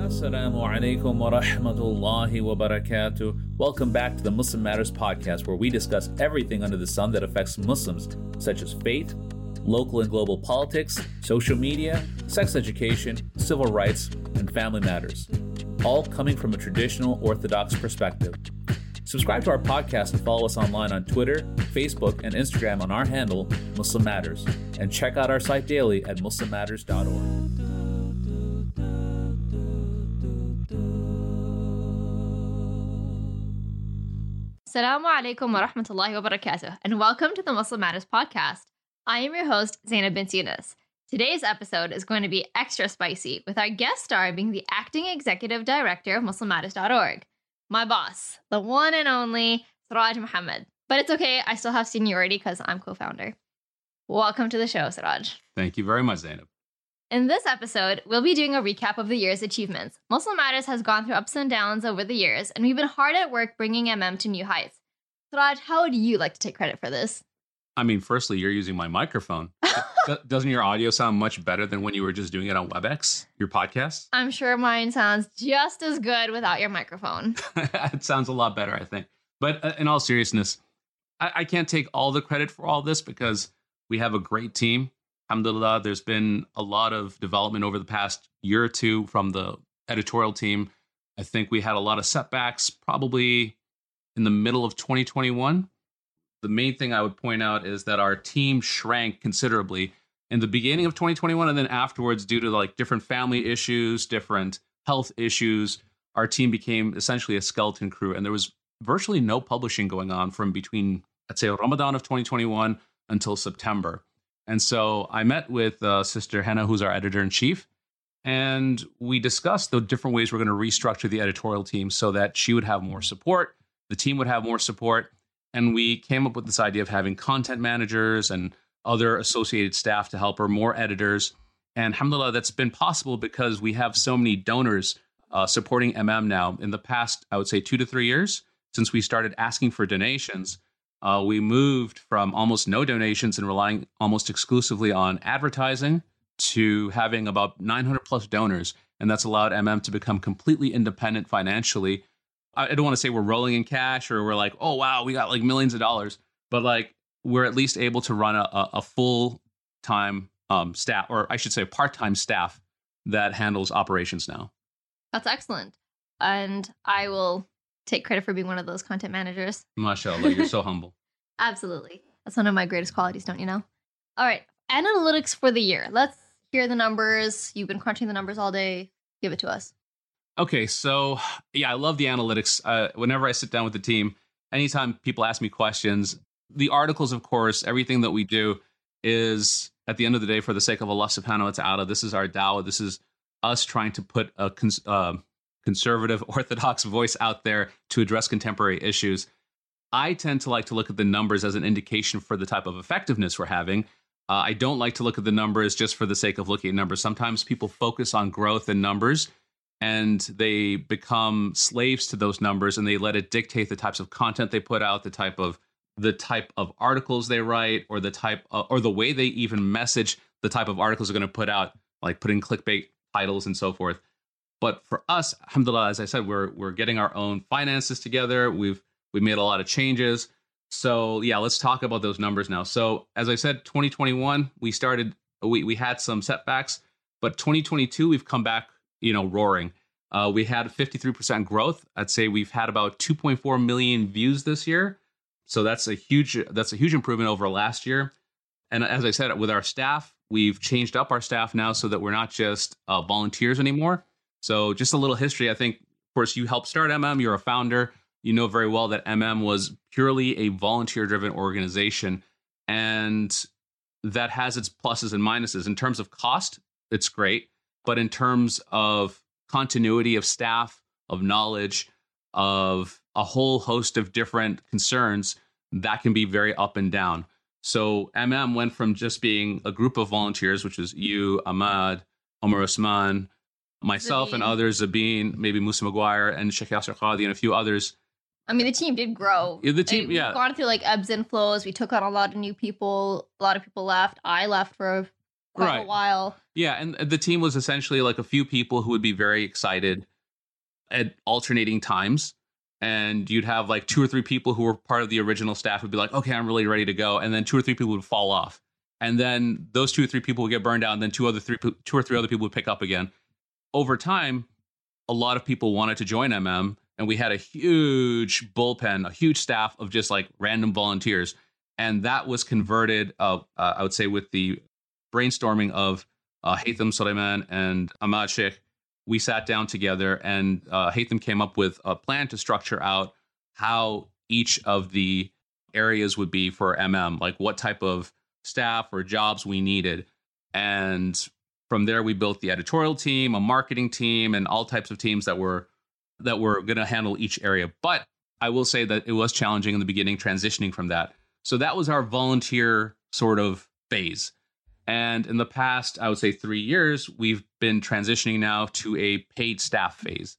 Assalamu alaikum wa rahmatullahi wa barakatuh. Welcome back to the Muslim Matters podcast, where we discuss everything under the sun that affects Muslims, such as faith, local and global politics, social media, sex education, civil rights, and family matters, all coming from a traditional Orthodox perspective. Subscribe to our podcast and follow us online on Twitter, Facebook, and Instagram on our handle, Muslim Matters, and check out our site daily at muslimmatters.org. Assalamu alaikum wa rahmatullahi wa barakatuh, and welcome to the Muslim Matters podcast. I am your host, Zainab Bensinas. Today's episode is going to be extra spicy, with our guest star being the acting executive director of muslimmatters.org, my boss, the one and only Siraj Mohammed. But it's okay, I still have seniority because I'm co-founder. Welcome to the show, Siraj. Thank you very much, Zainab. In this episode, we'll be doing a recap of the year's achievements. Muslim Matters has gone through ups and downs over the years, and we've been hard at work bringing MM to new heights. Siraj, how would you like to take credit for this? I mean, firstly, you're using my microphone. Doesn't your audio sound much better than when you were just doing it on WebEx, your podcast? I'm sure mine sounds just as good without your microphone. It sounds a lot better, I think. But in all seriousness, I can't take all the credit for all this because we have a great team. Alhamdulillah, there's been a lot of development over the past year or two from the editorial team. I think we had a lot of setbacks, probably in the middle of 2021. The main thing I would point out is that our team shrank considerably in the beginning of 2021, and then afterwards, due to like different family issues, different health issues, our team became essentially a skeleton crew, and there was virtually no publishing going on from between, I'd say, Ramadan of 2021 until September. And so I met with Sister Hannah, who's our editor-in-chief, and we discussed the different ways we're going to restructure the editorial team so that she would have more support, the team would have more support, and we came up with this idea of having content managers and other associated staff to help her, more editors. And alhamdulillah, that's been possible because we have so many donors supporting MM now. In the past, I would say 2 to 3 years, since we started asking for donations, we moved from almost no donations and relying almost exclusively on advertising to having about 900 plus donors. And that's allowed MM to become completely independent financially. I don't want to say we're rolling in cash or we're like, oh, wow, we got like millions of dollars. But like we're at least able to run a full time staff, or I should say part time staff that handles operations now. That's excellent. And I will take credit for being one of those content managers. MashaAllah, you're so humble. Absolutely. That's one of my greatest qualities, don't you know? All right. Analytics for the year. Let's hear the numbers. You've been crunching the numbers all day. Give it to us. Okay. So yeah, I love the analytics. Whenever I sit down with the team, anytime people ask me questions, the articles, of course, everything that we do is at the end of the day, for the sake of Allah subhanahu wa ta'ala, this is our dawah. This is us trying to put a conservative Orthodox voice out there to address contemporary issues. I tend to like to look at the numbers as an indication for the type of effectiveness we're having. I don't like to look at the numbers just for the sake of looking at numbers. Sometimes people focus on growth and numbers, and they become slaves to those numbers, and they let it dictate the types of content they put out, the type of articles they write, or the way they even message the type of articles they're going to put out, like putting clickbait titles and so forth. But for us, alhamdulillah, as I said, we're getting our own finances together. We've made a lot of changes. So yeah, let's talk about those numbers now. So as I said, 2021, we had some setbacks, but 2022, we've come back, roaring. We had 53% growth. I'd say we've had about 2.4 million views this year. So that's a huge improvement over last year. And as I said, with our staff, we've changed up our staff now so that we're not just volunteers anymore. So just a little history. I think, of course, you helped start MM. You're a founder. You know very well that MM was purely a volunteer-driven organization, and that has its pluses and minuses. In terms of cost, it's great. But in terms of continuity of staff, of knowledge, of a whole host of different concerns, that can be very up and down. So MM went from just being a group of volunteers, which is you, Ahmad, Omar Usman, myself and others, Zabeen, maybe Musa Maguire and Sheikh Yasir Qadhi and a few others. I mean, the team did grow. The team, we've gone through like ebbs and flows. We took on a lot of new people. A lot of people left. I left for quite a while. Yeah, and the team was essentially like a few people who would be very excited at alternating times. And you'd have like two or three people who were part of the original staff would be like, okay, I'm really ready to go. And then two or three people would fall off. And then those two or three people would get burned out. And then two or three other people would pick up again. Over time, a lot of people wanted to join MM. And we had a huge bullpen, a huge staff of just like random volunteers. And that was converted, I would say, with the brainstorming of Haytham Suleiman and Ahmad Sheikh. We sat down together and Haytham came up with a plan to structure out how each of the areas would be for MM, like what type of staff or jobs we needed. And from there, we built the editorial team, a marketing team, and all types of teams that were going to handle each area. But I will say that it was challenging in the beginning, transitioning from that. So that was our volunteer sort of phase. And in the past, I would say 3 years, we've been transitioning now to a paid staff phase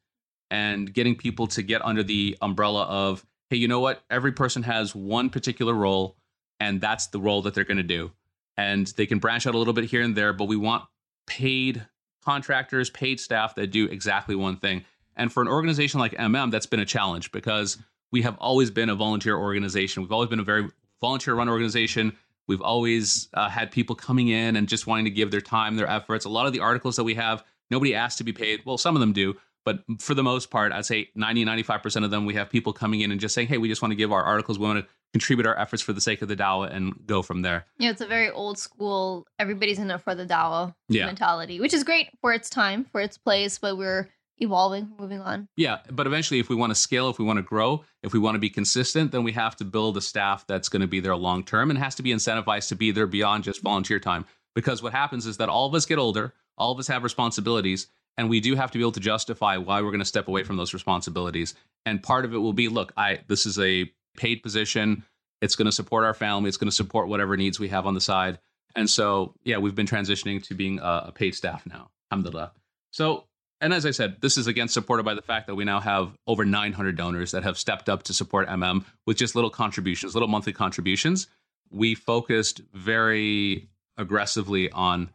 and getting people to get under the umbrella of, hey, you know what? Every person has one particular role, and that's the role that they're going to do. And they can branch out a little bit here and there, but we want paid contractors, paid staff that do exactly one thing. And for an organization like MM, that's been a challenge because we have always been a volunteer organization. We've always been a very volunteer-run organization. We've always had people coming in and just wanting to give their time, their efforts. A lot of the articles that we have, nobody asks to be paid. Well, some of them do. But for the most part, I'd say 90, 95% of them, we have people coming in and just saying, hey, we just want to give our articles. We want to contribute our efforts for the sake of the dawah and go from there. Yeah, it's a very old school, everybody's in it for the dawah mentality, which is great for its time, for its place, but we're evolving, moving on. Yeah, but eventually if we want to scale, if we want to grow, if we want to be consistent, then we have to build a staff that's going to be there long term and has to be incentivized to be there beyond just volunteer time. Because what happens is that all of us get older, all of us have responsibilities, and we do have to be able to justify why we're going to step away from those responsibilities. And part of it will be, look, this is a paid position. It's going to support our family. It's going to support whatever needs we have on the side. And so, yeah, we've been transitioning to being a paid staff now. Alhamdulillah. So, and as I said, this is again supported by the fact that we now have over 900 donors that have stepped up to support MM with just little contributions, little monthly contributions. We focused very aggressively on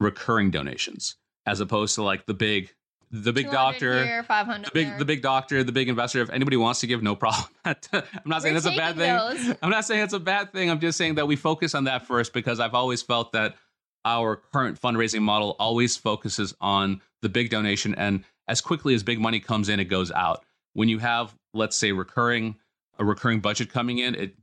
recurring donations as opposed to like the big doctor, here, the big doctor, the big investor. If anybody wants to give, no problem. I'm not saying that's a bad thing. I'm not saying it's a bad thing. I'm just saying that we focus on that first because I've always felt that our current fundraising model always focuses on the big donation. And as quickly as big money comes in, it goes out. When you have, let's say, a recurring budget coming in, it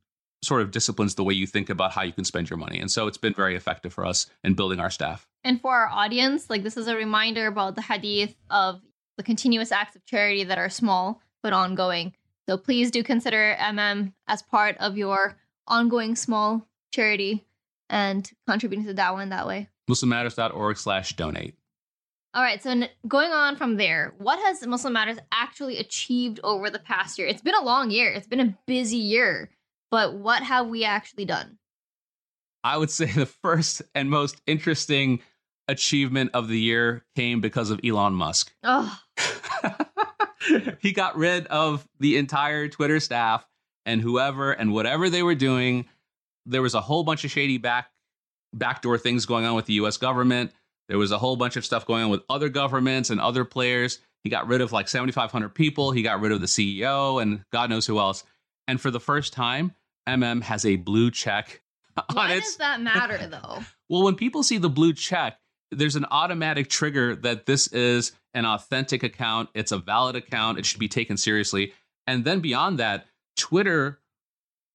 sort of disciplines the way you think about how you can spend your money. And so it's been very effective for us in building our staff. And for our audience, like this is a reminder about the hadith of the continuous acts of charity that are small but ongoing. So please do consider MM as part of your ongoing small charity and contributing to the dawah in that way. MuslimMatters.org/donate. All right, so going on from there, what has Muslim Matters actually achieved over the past year? It's been a long year. It's been a busy year. But what have we actually done? I would say the first and most interesting achievement of the year came because of Elon Musk. Oh. He got rid of the entire Twitter staff and whoever and whatever they were doing. There was a whole bunch of shady backdoor things going on with the U.S. government. There was a whole bunch of stuff going on with other governments and other players. He got rid of like 7,500 people. He got rid of the CEO and God knows who else. And for the first time, MM has a blue check on Why does that matter, though? Well, when people see the blue check, there's an automatic trigger that this is an authentic account. It's a valid account. It should be taken seriously. And then beyond that, Twitter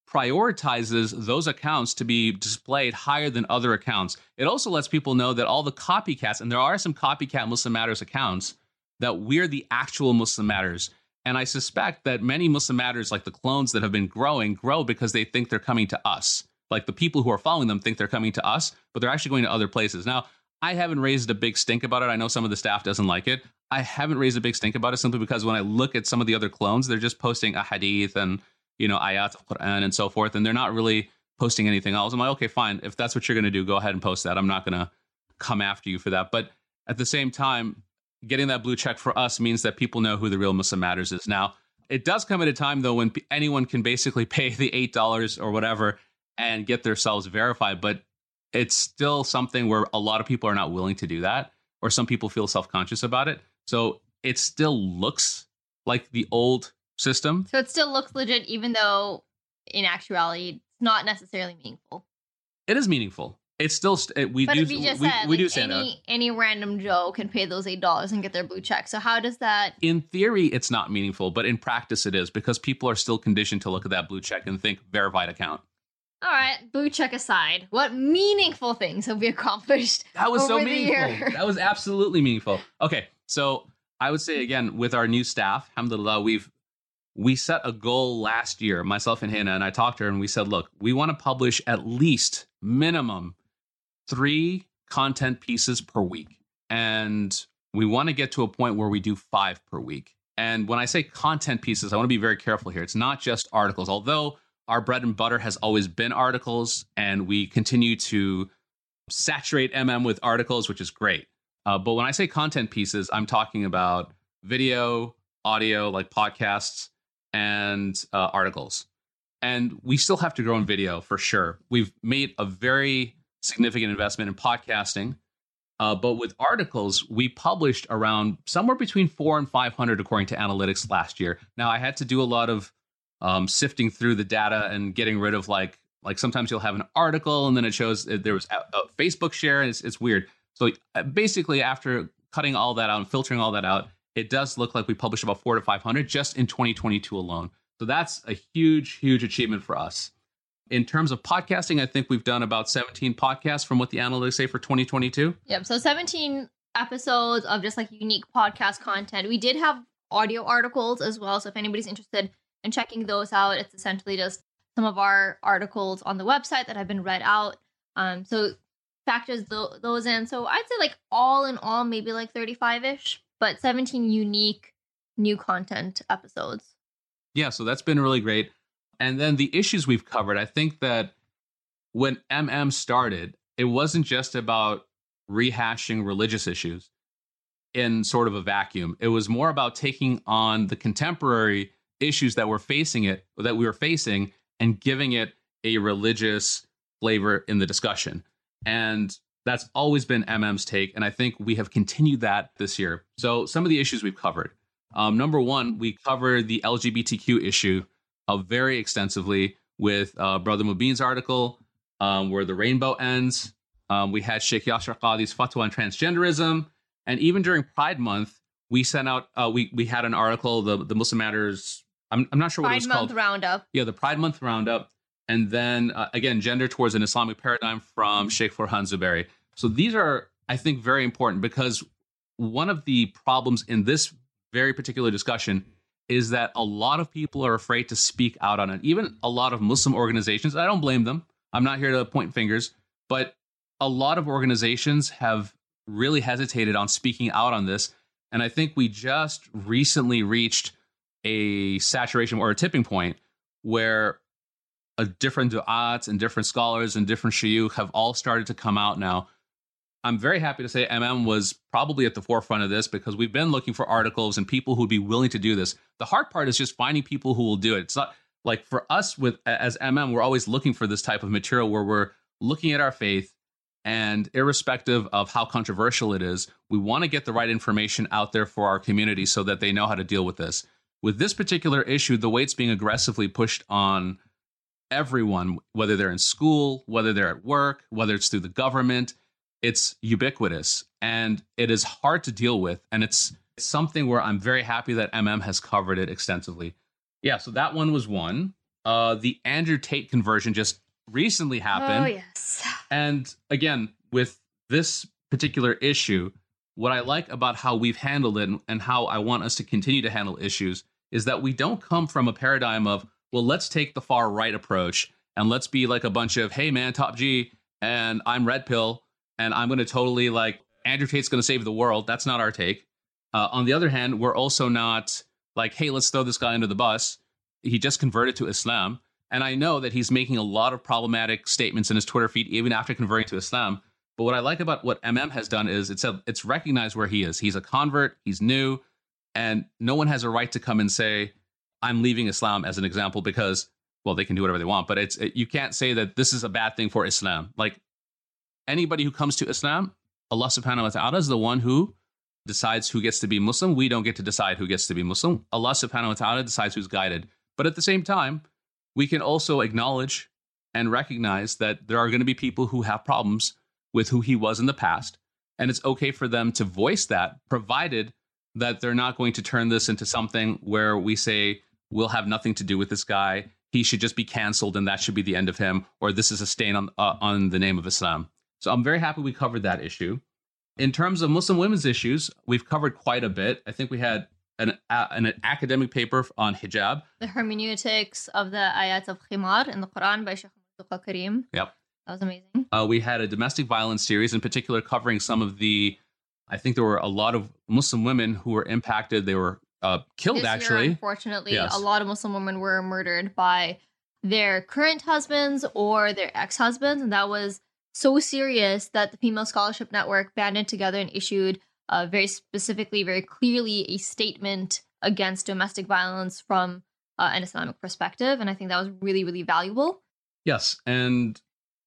prioritizes those accounts to be displayed higher than other accounts. It also lets people know that all the copycats, and there are some copycat Muslim Matters accounts, that we're the actual Muslim Matters. And I suspect that many Muslim Matters, like the clones that have been growing, grow because they think they're coming to us. Like the people who are following them think they're coming to us, but they're actually going to other places. Now, I haven't raised a big stink about it. I know some of the staff doesn't like it. I haven't raised a big stink about it simply because when I look at some of the other clones, they're just posting a hadith and ayat of Quran and so forth, and they're not really posting anything else. I'm like, okay, fine. If that's what you're going to do, go ahead and post that. I'm not going to come after you for that. But at the same time, getting that blue check for us means that people know who the real Muslim Matters is. Now, it does come at a time, though, when anyone can basically pay the $8 or whatever and get themselves verified. But it's still something where a lot of people are not willing to do that, or some people feel self-conscious about it. So it still looks like the old system. So it still looks legit, even though in actuality, it's not necessarily meaningful. It is meaningful. It's still, any random Joe can pay those $8 and get their blue check. So how does that? In theory, it's not meaningful, but in practice it is, because people are still conditioned to look at that blue check and think verified account. All right, blue check aside, what meaningful things have we accomplished? That was over so meaningful. That was absolutely meaningful. Okay, so I would say again, with our new staff, alhamdulillah, we set a goal last year, myself and Hannah, and I talked to her and we said, look, we want to publish at least minimum 3 content pieces per week. And we want to get to a point where we do 5 per week. And when I say content pieces, I want to be very careful here. It's not just articles, although our bread and butter has always been articles, and we continue to saturate MM with articles, which is great. But when I say content pieces, I'm talking about video, audio, like podcasts, and articles. And we still have to grow in video for sure. We've made a very significant investment in podcasting. But with articles, we published around somewhere between 400 and 500, according to analytics last year. Now, I had to do a lot of sifting through the data and getting rid of like sometimes you'll have an article and then it shows there was a Facebook share, and it's weird. So basically, after cutting all that out and filtering all that out, it does look like we published about 400 to 500 just in 2022 alone. So that's a huge, huge achievement for us. In terms of podcasting, I think we've done about 17 podcasts from what the analytics say for 2022. Yep. So 17 episodes of just like unique podcast content. We did have audio articles as well. So if anybody's interested and checking those out, it's essentially just some of our articles on the website that have been read out. So factors those in. So I'd say like all in all, maybe like 35-ish, but 17 unique new content episodes. Yeah, so that's been really great. And then the issues we've covered, I think that when MM started, it wasn't just about rehashing religious issues in sort of a vacuum. It was more about taking on the contemporary issues that we were facing and giving it a religious flavor in the discussion. And that's always been MM's take. And I think we have continued that this year. So some of the issues we've covered. Number one, we covered the LGBTQ issue very extensively with Brother Mubin's article, Where the Rainbow Ends. We had Sheikh Yasir Qadhi's fatwa on transgenderism. And even during Pride Month, we sent out, we had an article, the Muslim Matters, I'm not sure what it was called. Pride Month Roundup. Yeah, the Pride Month Roundup. And then, again, Gender Towards an Islamic Paradigm from Sheikh Farhan Zubairi. So these are, I think, very important, because one of the problems in this very particular discussion is that a lot of people are afraid to speak out on it. Even a lot of Muslim organizations, I don't blame them. I'm not here to point fingers, but a lot of organizations have really hesitated on speaking out on this. And I think we just recently reached a saturation or a tipping point where different du'ats and different scholars and different shuyukh have all started to come out now. I'm very happy to say MM was probably at the forefront of this, because we've been looking for articles and people who would be willing to do this. The hard part is just finding people who will do it. It's not like for us as MM, we're always looking for this type of material where we're looking at our faith, and irrespective of how controversial it is, we want to get the right information out there for our community so that they know how to deal with this. With this particular issue, the way it's being aggressively pushed on everyone, whether they're in school, whether they're at work, whether it's through the government, it's ubiquitous and it is hard to deal with. And it's something where I'm very happy that MM has covered it extensively. Yeah, so that one was one. The Andrew Tate conversion just recently happened. Oh, yes. And again, with this particular issue, what I like about how we've handled it and how I want us to continue to handle issues is that we don't come from a paradigm of, well, let's take the far right approach and let's be like a bunch of, hey, man, Top G, and I'm red pill, and I'm going to totally like Andrew Tate's going to save the world. That's not our take. On the other hand, we're also not like, hey, let's throw this guy under the bus. He just converted to Islam. And I know that he's making a lot of problematic statements in his Twitter feed, even after converting to Islam. But what I like about what MM has done is it's recognized where he is. He's a convert. He's new. And no one has a right to come and say, I'm leaving Islam as an example, because, well, they can do whatever they want. But you can't say that this is a bad thing for Islam. Like, anybody who comes to Islam, Allah subhanahu wa ta'ala is the one who decides who gets to be Muslim. We don't get to decide who gets to be Muslim. Allah subhanahu wa ta'ala decides who's guided. But at the same time, we can also acknowledge and recognize that there are going to be people who have problems with who he was in the past. And it's okay for them to voice that, provided that they're not going to turn this into something where we say, we'll have nothing to do with this guy. He should just be canceled and that should be the end of him. Or this is a stain on the name of Islam. So I'm very happy we covered that issue. In terms of Muslim women's issues, we've covered quite a bit. I think we had an academic paper on hijab. The hermeneutics of the ayat of Khimar in the Quran by Sheikh Abdul Karim. Yep. That was amazing. We had a domestic violence series, in particular covering some of the, I think there were a lot of Muslim women who were impacted. They were killed this actually. Year, unfortunately, yes. A lot of Muslim women were murdered by their current husbands or their ex-husbands. And that was so serious that the Female Scholarship Network banded together and issued very specifically, very clearly a statement against domestic violence from an Islamic perspective. And I think that was really, really valuable. Yes. And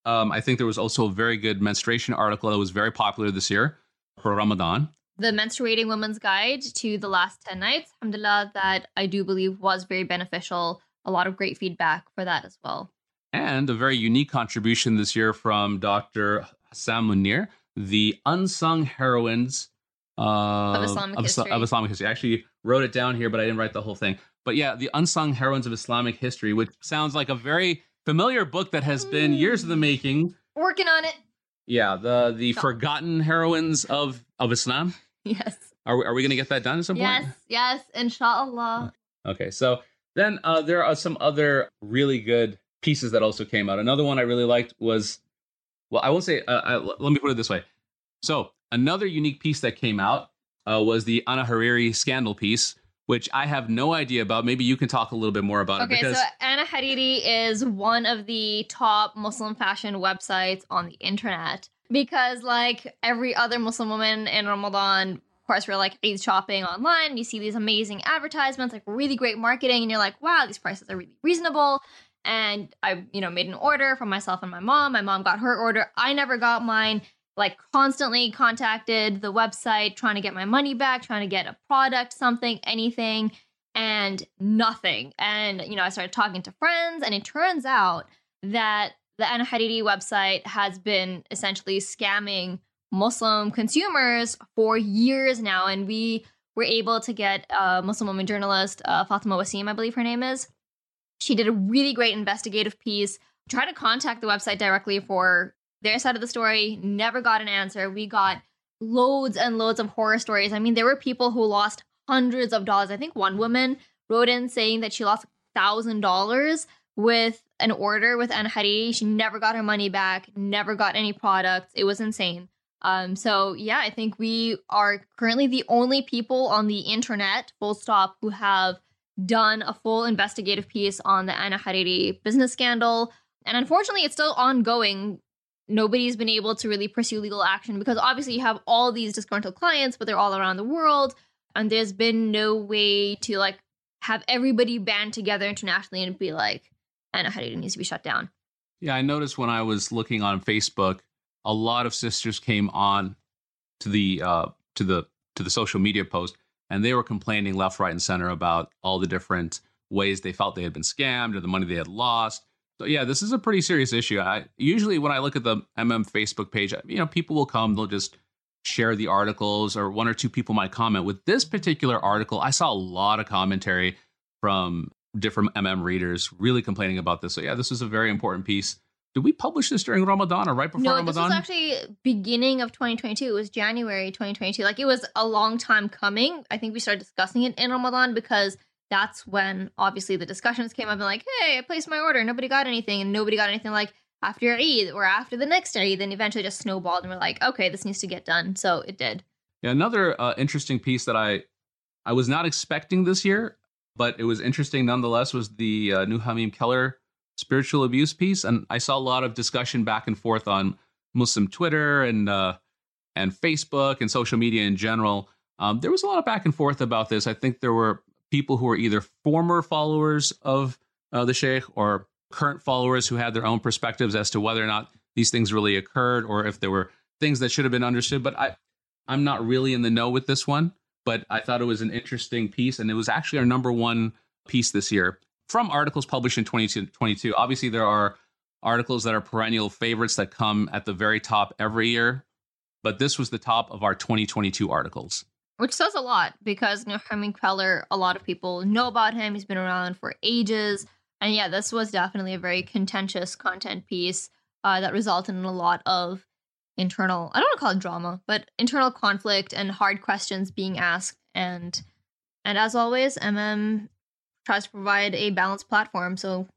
I think there was also a very good menstruation article that was very popular this year for Ramadan. The Menstruating Woman's Guide to the Last 10 Nights. Alhamdulillah, that I do believe was very beneficial. A lot of great feedback for that as well. And a very unique contribution this year from Dr. Hassam Munir, the unsung heroines of Islamic history. I actually wrote it down here, but I didn't write the whole thing. But yeah, the unsung heroines of Islamic history, which sounds like a very familiar book that has been years in the making. Working on it. Yeah, the forgotten heroines of Islam. Yes. Are we going to get that done at some point? Yes, inshallah. Okay, so then there are some other really good pieces that also came out. Another one I really liked was, well, I won't say, let me put it this way. So another unique piece that came out was the Anna Hariri scandal piece, which I have no idea about. Maybe you can talk a little bit more about it. Okay, so Anna Hariri is one of the top Muslim fashion websites on the internet because like every other Muslim woman in Ramadan, of course, we're like Eid shopping online. And you see these amazing advertisements, like really great marketing. And you're like, wow, these prices are really reasonable. And I, made an order for myself and my mom. My mom got her order. I never got mine. Like constantly contacted the website, trying to get my money back, trying to get a product, something, anything, and nothing. And, I started talking to friends, and it turns out that the Anna Hariri website has been essentially scamming Muslim consumers for years now. And we were able to get a Muslim woman journalist, Fatima Wasim, I believe her name is. She did a really great investigative piece, tried to contact the website directly for their side of the story, never got an answer. We got loads and loads of horror stories. I mean, there were people who lost hundreds of dollars. I think one woman wrote in saying that she lost $1,000 with an order with Anna Hariri. She never got her money back, never got any products. It was insane. So, I think we are currently the only people on the internet, full stop, who have done a full investigative piece on the Anna Hariri business scandal. And unfortunately, it's still ongoing. Nobody's been able to really pursue legal action because obviously you have all these disgruntled clients, but they're all around the world. And there's been no way to like have everybody band together internationally and be like, Anna Hariri needs to be shut down. Yeah, I noticed when I was looking on Facebook, a lot of sisters came on to the social media post, and they were complaining left, right, and center about all the different ways they felt they had been scammed or the money they had lost. So yeah, this is a pretty serious issue. I usually when I look at the MM Facebook page, people will come, they'll just share the articles or one or two people might comment. With this particular article, I saw a lot of commentary from different MM readers really complaining about this. So yeah, this is a very important piece. Did we publish this during Ramadan or right before Ramadan? No, this was actually beginning of 2022. It was January 2022. Like it was a long time coming. I think we started discussing it in Ramadan because that's when obviously the discussions came up and like, hey, I placed my order. Nobody got anything. And nobody got anything like after Eid or after the next Eid. Then eventually just snowballed and we're like, okay, this needs to get done. So it did. Yeah, another interesting piece that I was not expecting this year, but it was interesting nonetheless, was the Nuh Ha Mim Keller spiritual abuse piece. And I saw a lot of discussion back and forth on Muslim Twitter and Facebook and social media in general. There was a lot of back and forth about this. I think there were people who are either former followers of the Sheikh or current followers who had their own perspectives as to whether or not these things really occurred or if there were things that should have been understood. But I'm not really in the know with this one, but I thought it was an interesting piece. And it was actually our number one piece this year from articles published in 2022. Obviously, there are articles that are perennial favorites that come at the very top every year. But this was the top of our 2022 articles. Which says a lot because Nuh Ha Mim Keller, a lot of people know about him. He's been around for ages. And yeah, this was definitely a very contentious content piece that resulted in a lot of internal, I don't want to call it drama, but internal conflict and hard questions being asked. And as always, MM tries to provide a balanced platform. So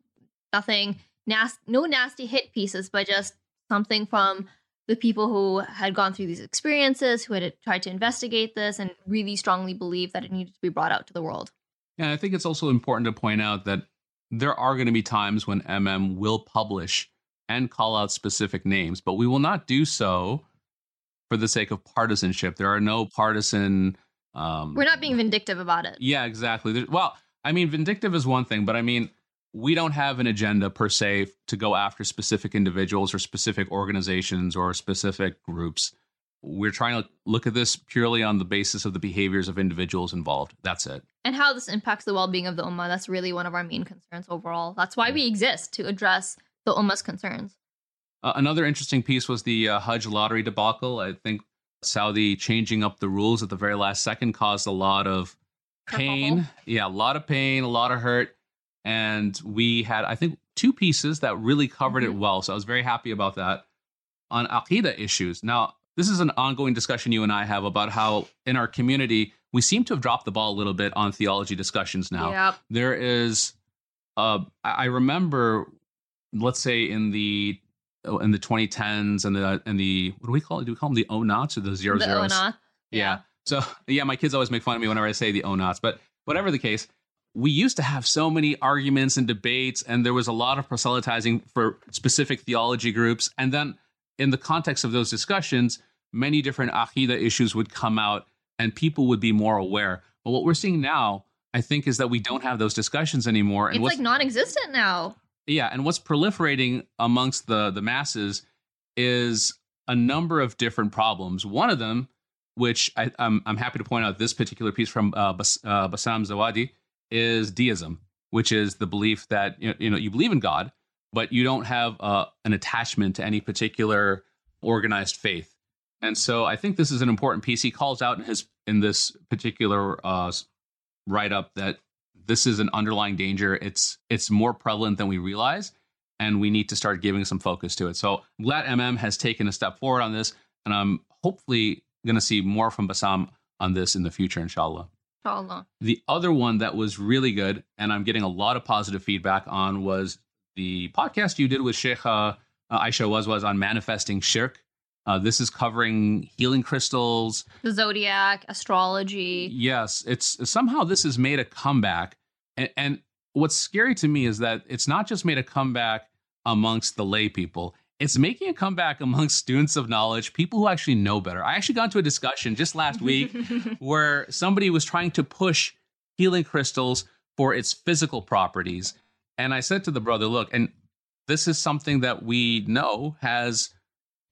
nothing, no nasty hit pieces, but just something from the people who had gone through these experiences, who had tried to investigate this and really strongly believed that it needed to be brought out to the world. And I think it's also important to point out that there are going to be times when MM will publish and call out specific names, but we will not do so for the sake of partisanship. There are no partisan... We're not being vindictive about it. Yeah, exactly. Well, I mean, vindictive is one thing, but I mean, we don't have an agenda per se to go after specific individuals or specific organizations or specific groups. We're trying to look at this purely on the basis of the behaviors of individuals involved. That's it. And how this impacts the well-being of the Ummah. That's really one of our main concerns overall. That's why we exist, to address the Ummah's concerns. Another interesting piece was the Hajj lottery debacle. I think Saudi changing up the rules at the very last second caused a lot of pain. Yeah, a lot of pain, a lot of hurt. And we had, I think, two pieces that really covered it well. So I was very happy about that. On Aqidah issues. Now, this is an ongoing discussion you and I have about how in our community, we seem to have dropped the ball a little bit on theology discussions now. Yep. There is, I remember, let's say in the 2010s and the what do we call it? Do we call them the O-nots or the zero zeros? The O-nots. Yeah. So yeah, my kids always make fun of me whenever I say the O-nots, but whatever the case. We used to have so many arguments and debates, and there was a lot of proselytizing for specific theology groups. And then in the context of those discussions, many different Aqidah issues would come out and people would be more aware. But what we're seeing now, I think, is that we don't have those discussions anymore. And it's like non-existent now. Yeah. And what's proliferating amongst the masses is a number of different problems. One of them, which I'm happy to point out this particular piece from Bassam Zawadi, is deism, which is the belief that you believe in God, but you don't have an attachment to any particular organized faith. And so I think this is an important piece. He calls out in this particular write-up that this is an underlying danger. It's more prevalent than we realize, and we need to start giving some focus to it. So I'm glad MM has taken a step forward on this, and I'm hopefully going to see more from Bassam on this in the future, inshallah. The other one that was really good, and I'm getting a lot of positive feedback on, was the podcast you did with Sheikh Aisha was on manifesting shirk. This is covering healing crystals, the zodiac, astrology. Yes, it's somehow this has made a comeback. And what's scary to me is that it's not just made a comeback amongst the lay people. It's making a comeback amongst students of knowledge, people who actually know better. I actually got into a discussion just last week where somebody was trying to push healing crystals for its physical properties. And I said to the brother, look, and this is something that we know has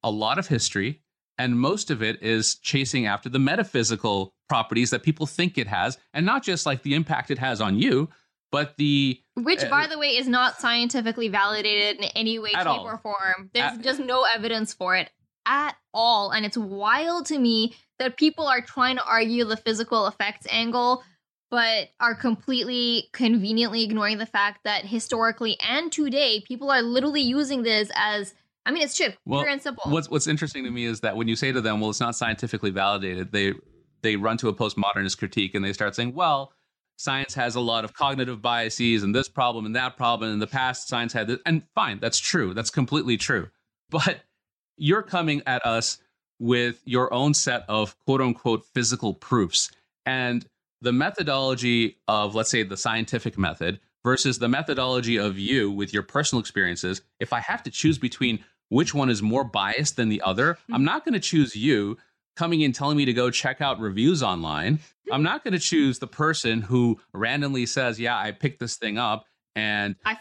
a lot of history, and most of it is chasing after the metaphysical properties that people think it has, and not just like the impact it has on you, but which, by the way, is not scientifically validated in any way, shape, or form. There's just no evidence for it at all. And it's wild to me that people are trying to argue the physical effects angle, but are completely conveniently ignoring the fact that historically and today, people are literally using this as, I mean, it's shit, pure and simple. What's interesting to me is that when you say to them, well, it's not scientifically validated, they run to a postmodernist critique and they start saying, well, science has a lot of cognitive biases and this problem and that problem. In the past, science had this. And fine, that's true. That's completely true. But you're coming at us with your own set of quote unquote physical proofs. And the methodology of, let's say, the scientific method versus the methodology of you with your personal experiences. If I have to choose between which one is more biased than the other, I'm not going to choose you coming in telling me to go check out reviews online. I'm not going to choose the person who randomly says, yeah, I picked this thing up and I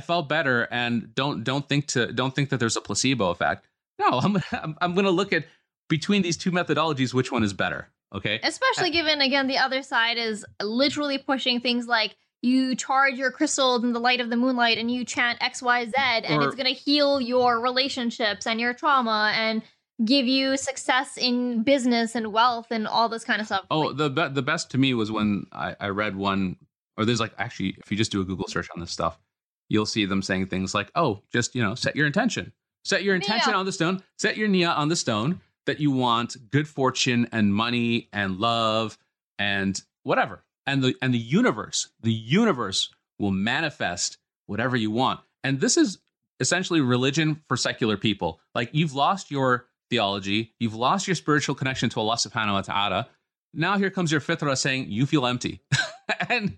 felt better. And don't think that there's a placebo effect. No, I'm going to look at between these two methodologies, which one is better. Okay. Especially given, again, the other side is literally pushing things like you charge your crystals in the light of the moonlight and you chant X, Y, Z, and it's going to heal your relationships and your trauma and give you success in business and wealth and all this kind of stuff. Oh, like, the best to me was when I read one, or there's like, actually, if you just do a Google search on this stuff, you'll see them saying things like, oh, just, set your intention. Set your intention on the stone. Set your niyyah on the stone that you want good fortune and money and love and whatever. And the universe will manifest whatever you want. And this is essentially religion for secular people. Like, you've lost your theology. You've lost your spiritual connection to Allah subhanahu wa ta'ala. Now here comes your fitrah saying you feel empty. And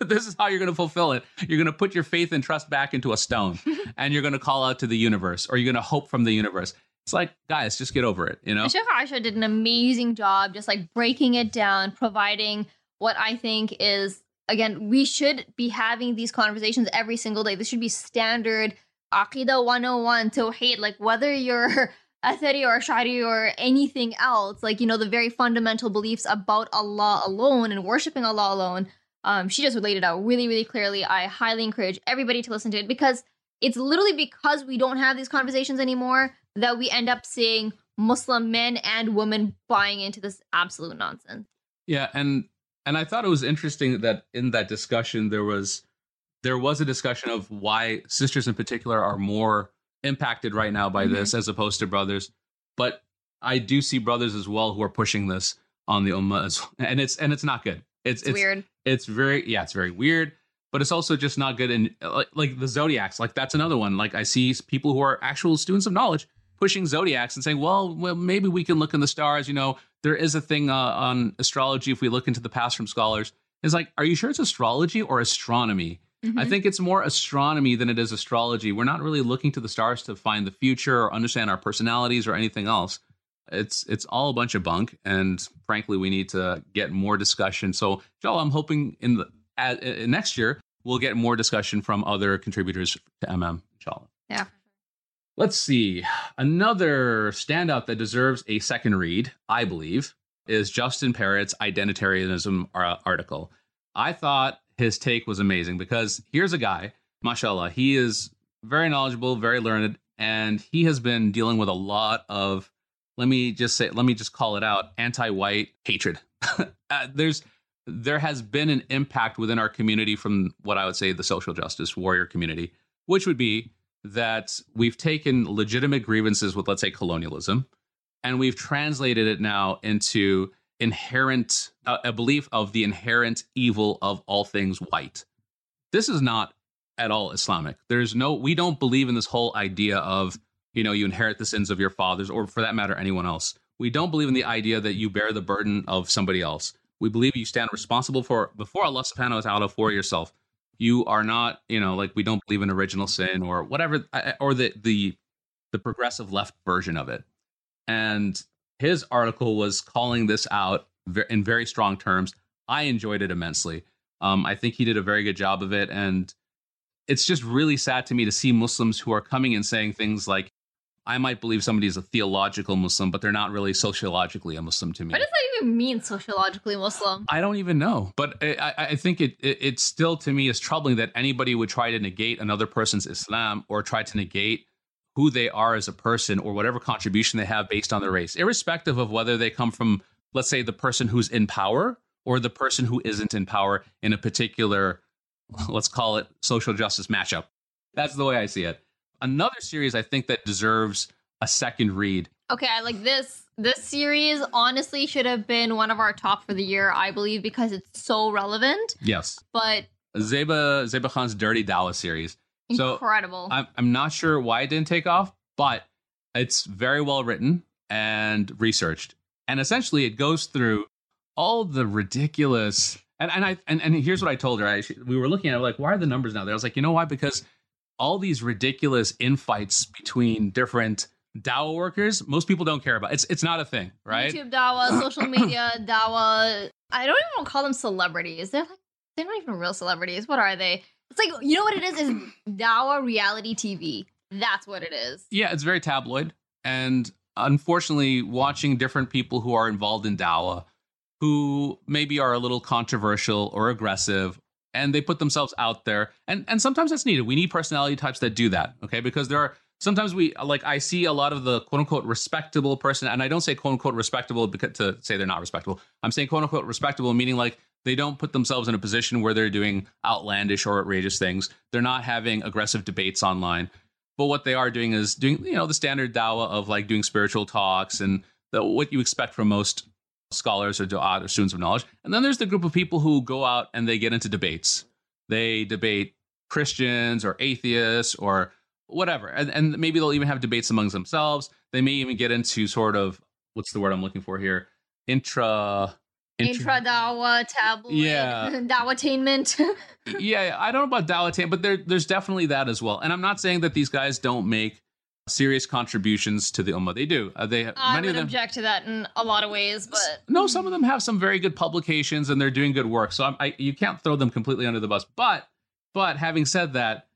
this is how you're going to fulfill it. You're going to put your faith and trust back into a stone, and you're going to call out to the universe, or you're going to hope from the universe. It's like, guys, just get over it, Sheikh Aisha did an amazing job just like breaking it down, providing what I think is, again, we should be having these conversations every single day. This should be standard Aqidah 101, Tawheed, like whether you're Athari or Ash'ari or anything else, like, the very fundamental beliefs about Allah alone and worshiping Allah alone. She just laid it out really, really clearly. I highly encourage everybody to listen to it, because it's literally because we don't have these conversations anymore that we end up seeing Muslim men and women buying into this absolute nonsense. Yeah. And I thought it was interesting that in that discussion, there was a discussion of why sisters in particular are more impacted right now by this as opposed to brothers. But I do see brothers as well who are pushing this on the ummah as well. And it's not good. It's weird. It's very weird, but it's also just not good. And like the zodiacs, like that's another one. Like I see people who are actual students of knowledge pushing zodiacs and saying, well, maybe we can look in the stars. There is a thing on astrology. If we look into the past from scholars, it's like, are you sure it's astrology or astronomy? I think it's more astronomy than it is astrology. We're not really looking to the stars to find the future or understand our personalities or anything else. It's all a bunch of bunk. And frankly, we need to get more discussion. So, Joel, I'm hoping in next year, we'll get more discussion from other contributors to MM, inshallah. Yeah. Let's see. Another standout that deserves a second read, I believe, is Justin Parrott's Identitarianism article. I thought his take was amazing because here's a guy, mashallah, he is very knowledgeable, very learned, and he has been dealing with a lot of, let me just call it out, anti-white hatred. There has been an impact within our community from what I would say the social justice warrior community, which would be that we've taken legitimate grievances with, let's say, colonialism, and we've translated it now into a belief of the inherent evil of all things white. This is not at all Islamic. We don't believe in this whole idea of, you inherit the sins of your fathers, or for that matter, anyone else. We don't believe in the idea that you bear the burden of somebody else. We believe you stand responsible before Allah subhanahu wa ta'ala for yourself. You are not, we don't believe in original sin or whatever, or the progressive left version of it. And his article was calling this out in very strong terms. I enjoyed it immensely. I think he did a very good job of it. And it's just really sad to me to see Muslims who are coming and saying things like, I might believe somebody is a theological Muslim, but they're not really sociologically a Muslim to me. What does that even mean, sociologically Muslim? I don't even know. But I think it still, to me, is troubling that anybody would try to negate another person's Islam or try to negate who they are as a person or whatever contribution they have based on their race, irrespective of whether they come from, let's say, the person who's in power or the person who isn't in power in a particular, let's call it, social justice matchup. That's the way I see it. Another series I think that deserves a second read. Okay, I like this. This series honestly should have been one of our top for the year, I believe, because it's so relevant. Yes. But Zeba Khan's Dirty Dawa series. Incredible. So I'm not sure why it didn't take off, but it's very well written and researched. And essentially, it goes through all the ridiculous. And here's what I told her. We were looking at it like, why are the numbers now there? I was like, you know why? Because all these ridiculous infights between different Dawah workers, most people don't care about. It's not a thing, right? YouTube Dawah, social media Dawah. I don't even want to call them celebrities. They're not even real celebrities. What are they? It's like, you know what it is now reality TV. That's what it is. Yeah, it's very tabloid. And unfortunately, watching different people who are involved in dawah, who maybe are a little controversial or aggressive, and they put themselves out there. And sometimes that's needed. We need personality types that do that, okay? Because there are sometimes we, like, I see a lot of the quote-unquote respectable person, and I don't say quote-unquote respectable because to say they're not respectable. I'm saying quote-unquote respectable, meaning like they don't put themselves in a position where they're doing outlandish or outrageous things. They're not having aggressive debates online. But what they are doing is doing, you know, the standard dawah of like doing spiritual talks and what you expect from most scholars or du'at or students of knowledge. And then there's the group of people who go out and they get into debates. They debate Christians or atheists or whatever. And maybe they'll even have debates amongst themselves. They may even get into sort of, what's the word I'm looking for here? Intra-dawah, tabloid, yeah. Dawattainment. Yeah, I don't know about dawattainment, but there's definitely that as well. And I'm not saying that these guys don't make serious contributions to the ummah. They do. Many of them object to that in a lot of ways, but... No, some of them have some very good publications and they're doing good work. So you can't throw them completely under the bus. But having said that,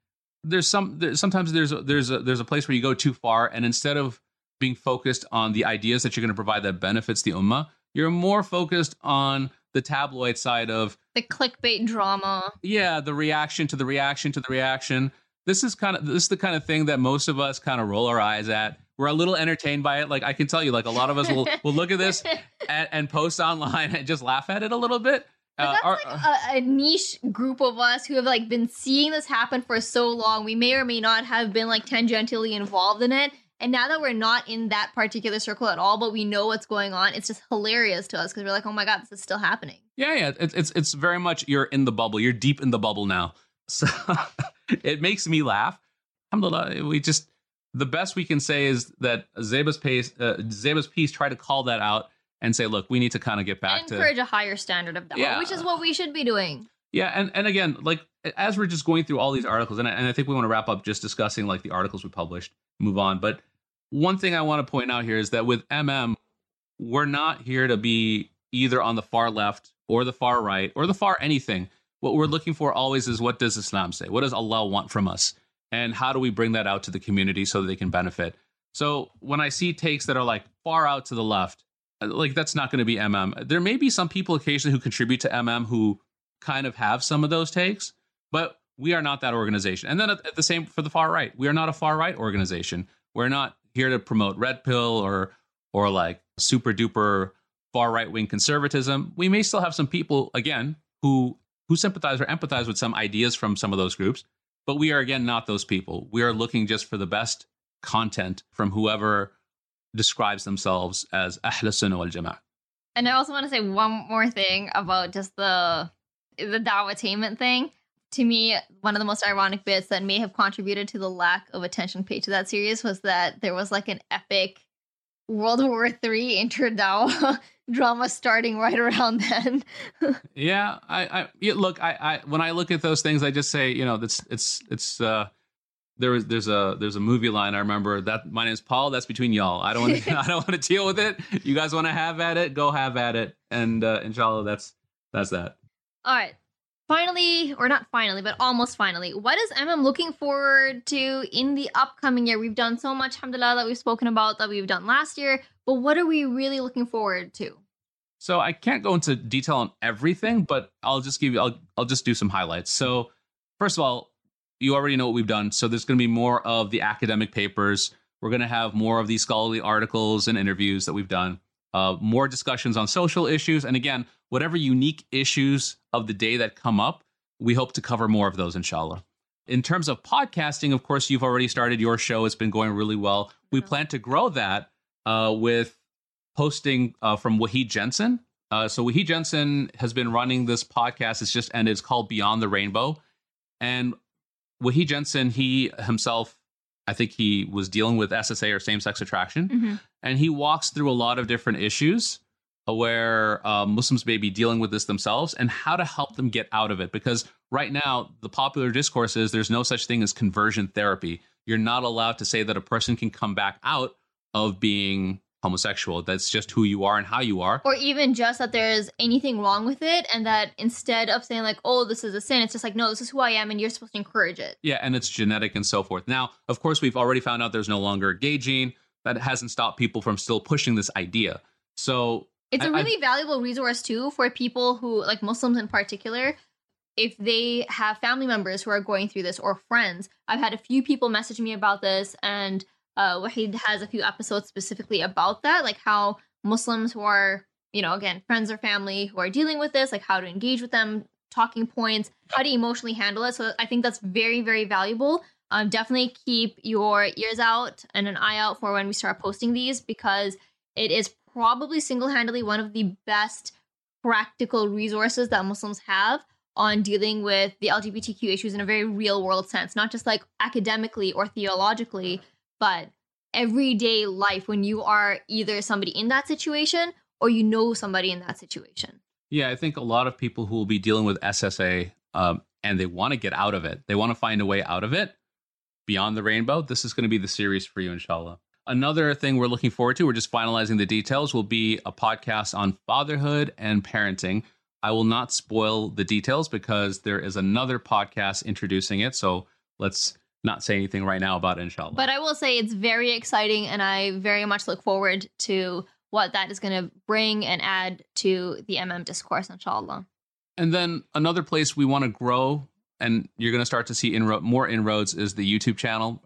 sometimes there's a place where you go too far, and instead of being focused on the ideas that you're going to provide that benefits the ummah, you're more focused on the tabloid side of... the clickbait drama. Yeah, the reaction to the reaction to the reaction. This is the kind of thing that most of us kind of roll our eyes at. We're a little entertained by it. Like, I can tell you, like, a lot of us will look at this and post online and just laugh at it a little bit. But that's a niche group of us who have, like, been seeing this happen for so long. We may or may not have been, like, tangentially involved in it. And now that we're not in that particular circle at all, but we know what's going on, it's just hilarious to us because we're like, oh my God, this is still happening. Yeah. It's very much you're in the bubble. You're deep in the bubble now. So it makes me laugh. Alhamdulillah, the best we can say is that Zeba's piece tried to call that out and say, look, we need to kind of get back to... encourage a higher standard of dawah, yeah. Which is what we should be doing. Yeah, and again, like, as we're just going through all these articles, and I think we want to wrap up just discussing, like, the articles we published, move on, but one thing I want to point out here is that with MM, we're not here to be either on the far left or the far right or the far anything. What we're looking for always is, what does Islam say? What does Allah want from us? And how do we bring that out to the community so that they can benefit? So when I see takes that are like far out to the left, like, that's not going to be MM. There may be some people occasionally who contribute to MM who kind of have some of those takes, but we are not that organization. And then at the same for the far right, we are not a far right organization. We're not here to promote red pill or like super duper far right wing conservatism. We may still have some people, again, who sympathize or empathize with some ideas from some of those groups, but we are, again, not those people. We are looking just for the best content from whoever describes themselves as Ahl Sunnah wal Jama'ah. And I also want to say one more thing about just the dawattainment thing. To me, one of the most ironic bits that may have contributed to the lack of attention paid to that series was that there was like an epic World War III inter-dawah drama starting right around then. Yeah, I when I look at those things, I just say, you know, there's a movie line I remember that my name is Paul. That's between y'all. I don't want to deal with it. You guys want to have at it? Go have at it. And inshallah, that's that. All right. Finally, or not finally, but almost finally, what is MM looking forward to in the upcoming year? We've done so much, alhamdulillah, that we've spoken about, that we've done last year, but what are we really looking forward to? So I can't go into detail on everything, but I'll just do some highlights. So first of all, you already know what we've done. So there's going to be more of the academic papers. We're going to have more of these scholarly articles and interviews that we've done. More discussions on social issues. And again, whatever unique issues of the day that come up, we hope to cover more of those, inshallah. In terms of podcasting, of course, you've already started your show. It's been going really well. We plan to grow that with hosting from Waheed Jensen. So Waheed Jensen has been running this podcast. It's just ended. It's called Beyond the Rainbow. And Waheed Jensen, he himself, I think he was dealing with SSA or same-sex attraction. Mm-hmm. And he walks through a lot of different issues where Muslims may be dealing with this themselves and how to help them get out of it. Because right now, the popular discourse is there's no such thing as conversion therapy. You're not allowed to say that a person can come back out of being homosexual. That's just who you are and how you are. Or even just that there's anything wrong with it, and that instead of saying like, oh, this is a sin, it's just like, no, this is who I am and you're supposed to encourage it. Yeah, and it's genetic and so forth. Now, of course, we've already found out there's no longer a gay gene. That hasn't stopped people from still pushing this idea. So it's a really valuable resource too for people who, like Muslims in particular, if they have family members who are going through this or friends. I've had a few people message me about this, and Waheed has a few episodes specifically about that, like how Muslims who are, you know, again, friends or family who are dealing with this, like how to engage with them, talking points, how to emotionally handle it. So I think that's very, very valuable. Definitely keep your ears out and an eye out for when we start posting these, because it is probably single-handedly one of the best practical resources that Muslims have on dealing with the LGBTQ issues in a very real-world sense, not just like academically or theologically, but everyday life when you are either somebody in that situation or you know somebody in that situation. Yeah, I think a lot of people who will be dealing with SSA and they want to get out of it, they want to find a way out of it, beyond the rainbow, this is going to be the series for you, inshallah. Another thing we're looking forward to, we're just finalizing the details, will be a podcast on fatherhood and parenting. I will not spoil the details because there is another podcast introducing it. So let's not say anything right now about it, inshallah. But I will say it's very exciting, and I very much look forward to what that is going to bring and add to the discourse, inshallah. And then another place we want to grow, and you're going to start to see more inroads, is the YouTube channel.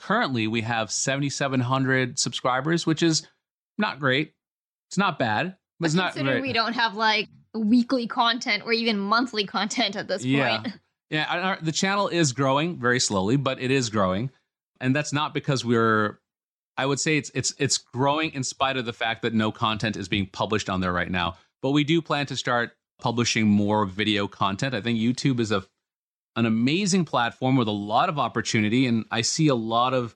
Currently, we have 7,700 subscribers, which is not great. It's not bad, but it's not great. We don't have like weekly content or even monthly content at this point. Yeah. The channel is growing very slowly, but it is growing, and that's not because we're. I would say it's growing in spite of the fact that no content is being published on there right now. But we do plan to start publishing more video content. I think YouTube is an amazing platform with a lot of opportunity, and I see a lot of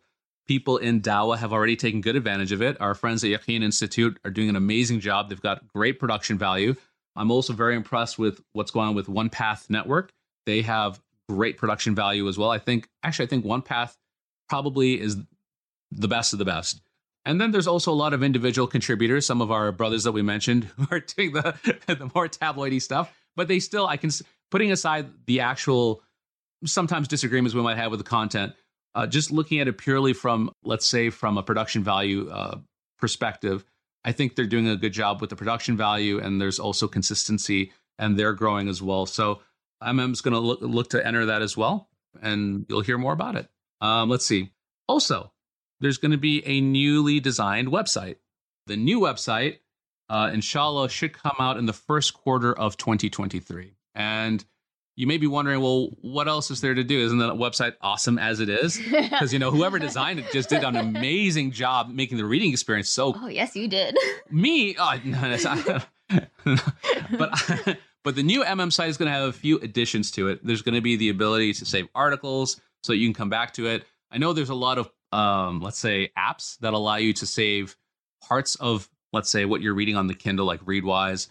people in Dawah have already taken good advantage of it. Our friends at Yaqeen Institute are doing an amazing job. They've got great production value. I'm also very impressed with what's going on with One Path Network. They have great production value as well. I think One Path probably is the best of the best. And then there's also a lot of individual contributors, some of our brothers that we mentioned who are doing the more tabloidy stuff, but they still, putting aside the actual sometimes disagreements we might have with the content, just looking at it purely from, let's say, from a production value perspective, I think they're doing a good job with the production value, and there's also consistency, and they're growing as well. So I'm just going to look to enter that as well, and you'll hear more about it. Let's see. Also, there's going to be a newly designed website. The new website, inshallah, should come out in the first quarter of 2023. And you may be wondering, well, what else is there to do? Isn't that website awesome as it is? Because, whoever designed it just did an amazing job making the reading experience so... Oh, yes, you did. Me? Oh, no, but the new site is going to have a few additions to it. There's going to be the ability to save articles so you can come back to it. I know there's a lot of let's say apps that allow you to save parts of, let's say, what you're reading on the Kindle, like ReadWise.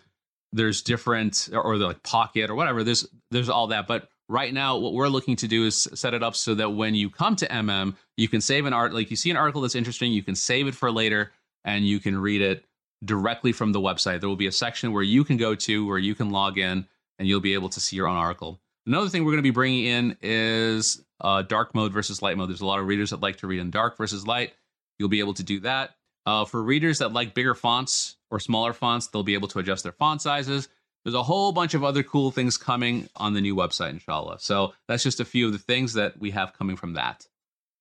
There's different, or like Pocket or whatever. There's all that. But right now, what we're looking to do is set it up so that when you come to you can save an article. Like you see an article that's interesting, you can save it for later, and you can read it directly from the website. There will be a section where you can go to, where you can log in, and you'll be able to see your own article. Another thing we're going to be bringing in is dark mode versus light mode. There's a lot of readers that like to read in dark versus light. You'll be able to do that. For readers that like bigger fonts or smaller fonts, they'll be able to adjust their font sizes. There's a whole bunch of other cool things coming on the new website, inshallah. So that's just a few of the things that we have coming from that.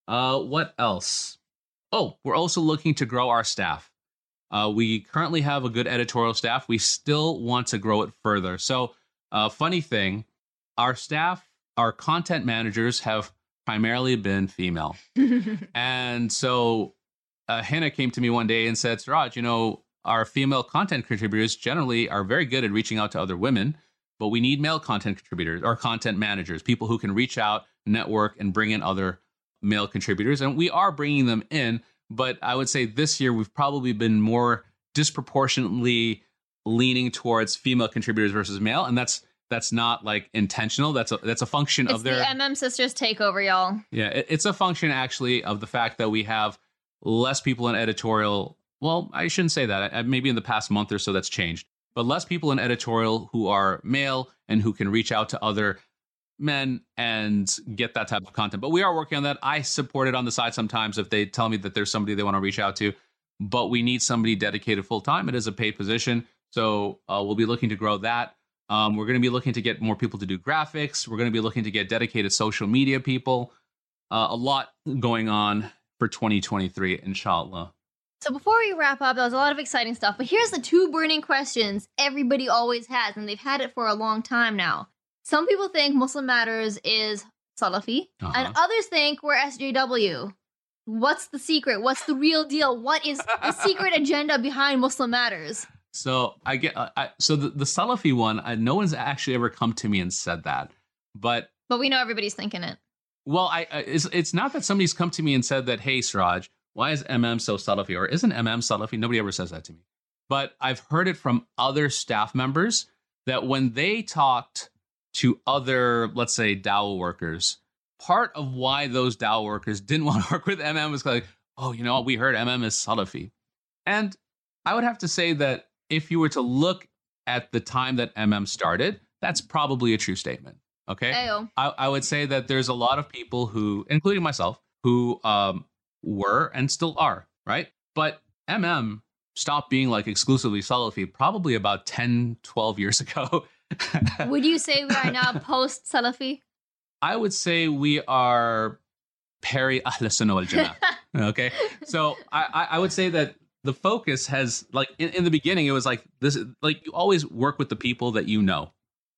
What else? Oh, we're also looking to grow our staff. We currently have a good editorial staff. We still want to grow it further. So funny thing, our staff, our content managers have primarily been female. And so Hannah came to me one day and said, Siraj, our female content contributors generally are very good at reaching out to other women, but we need male content contributors or content managers, people who can reach out, network, and bring in other male contributors. And we are bringing them in, but I would say this year we've probably been more disproportionately leaning towards female contributors versus male. And that's not like intentional. That's a function of their... It's the sisters takeover, y'all. Yeah, it's a function actually of the fact that we have less people in editorial Well, I shouldn't say that. Maybe in the past month or so that's changed. But less people in editorial who are male and who can reach out to other men and get that type of content. But we are working on that. I support it on the side sometimes if they tell me that there's somebody they want to reach out to. But we need somebody dedicated full time. It is a paid position. So we'll be looking to grow that. We're going to be looking to get more people to do graphics. We're going to be looking to get dedicated social media people. A lot going on for 2023, inshallah. So before we wrap up, that was a lot of exciting stuff. But here's the two burning questions everybody always has, and they've had it for a long time now. Some people think Muslim Matters is Salafi, and others think we're SJW. What's the secret? What's the real deal? What is the secret agenda behind Muslim Matters? So I get the Salafi one. No one's actually ever come to me and said that, but we know everybody's thinking it. Well, it's not that somebody's come to me and said that, hey, Siraj, why is MM so Salafi, or isn't MM Salafi? Nobody ever says that to me. But I've heard it from other staff members that when they talked to other, let's say, dawah workers, part of why those dawah workers didn't want to work with MM was like, oh, you know, we heard MM is Salafi. And I would have to say that if you were to look at the time that MM started, that's probably a true statement. Okay, I would say that there's a lot of people who, including myself, who were and still are, right? But MM stopped being like exclusively Salafi probably about 10, 12 years ago. Would you say we are now post-Salafi? I would say we are peri Ahl Sunnah wal Jama'ah. Okay, so I would say that the focus has, like, in the beginning, it was like this, like you always work with the people that you know.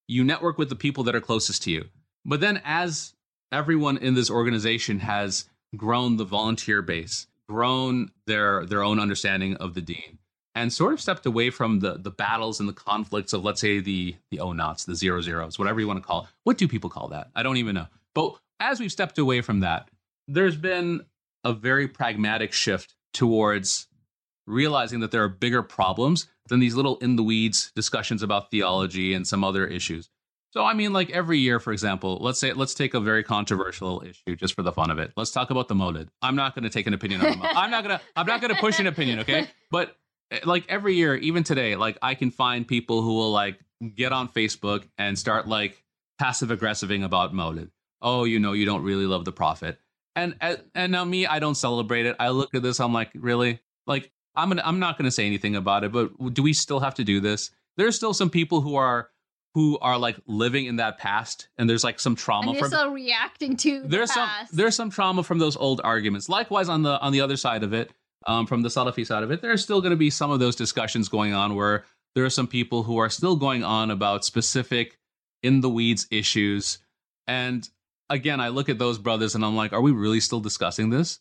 You network with the people that are closest to you. But then as everyone in this organization has grown the volunteer base, grown their own understanding of the deen, and sort of stepped away from the battles and the conflicts of, let's say, the onots, the 00s, whatever you want to call it. What do people call that? I don't even know. But as we've stepped away from that, there's been a very pragmatic shift towards realizing that there are bigger problems than these little in the weeds discussions about theology and some other issues. So, I mean, like every year, for example, let's take a very controversial issue just for the fun of it. Let's talk about the Mawlid. I'm not going to take an opinion on the Mawlid. I'm not going to push an opinion. Okay. But like every year, even today, like I can find people who will like get on Facebook and start like passive aggressiving about Mawlid. Oh, you know, you don't really love the Prophet. And now me, I don't celebrate it. I look at this. I'm like, really? Like, I'm not going to say anything about it, but do we still have to do this? There's still some people who are like living in that past, and there's like some trauma. And they're still reacting to the past. There's some trauma from those old arguments. Likewise, on the other side of it, from the Salafi side of it, there's still going to be some of those discussions going on where there are some people who are still going on about specific in the weeds issues. And again, I look at those brothers and I'm like, are we really still discussing this?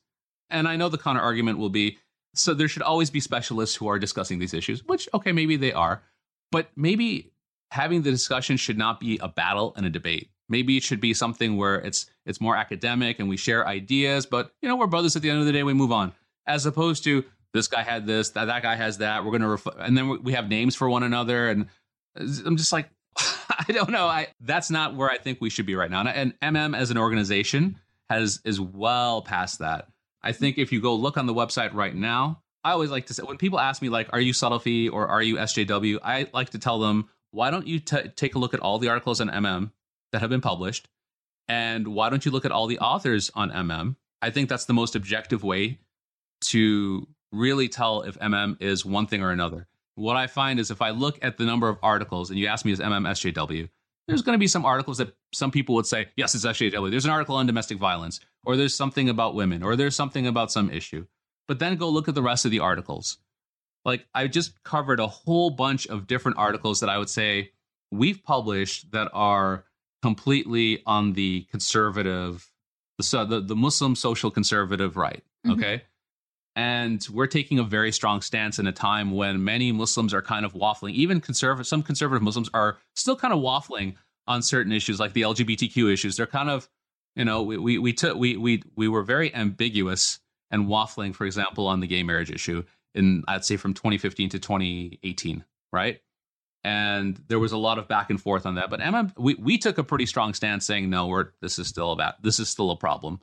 And I know the counter argument will be, so there should always be specialists who are discussing these issues, which, okay, maybe they are, but maybe having the discussion should not be a battle and a debate. Maybe it should be something where it's more academic and we share ideas, but, you know, we're brothers at the end of the day, we move on, as opposed to this guy had this, that guy has that, we're going to, and then we have names for one another. And I'm just like, I don't know. That's not where I think we should be right now. And MM as an organization is well past that. I think if you go look on the website right now, I always like to say, when people ask me, like, are you Salafi or are you SJW? I like to tell them, why don't you take a look at all the articles on MM that have been published? And why don't you look at all the authors on MM? I think that's the most objective way to really tell if MM is one thing or another. What I find is if I look at the number of articles and you ask me, is MM SJW? There's going to be some articles that some people would say, yes, it's SJW. There's an article on domestic violence, or there's something about women, or there's something about some issue. But then go look at the rest of the articles. Like, I just covered a whole bunch of different articles that I would say we've published that are completely on the conservative, the Muslim social conservative right. Mm-hmm. Okay. And we're taking a very strong stance in a time when many Muslims are kind of waffling. Even some conservative Muslims are still kind of waffling on certain issues, like the LGBTQ issues. They're kind of, you know, we were very ambiguous and waffling, for example, on the gay marriage issue in, I'd say, from 2015 to 2018, right? And there was a lot of back and forth on that. But we took a pretty strong stance saying, no, this is still a problem.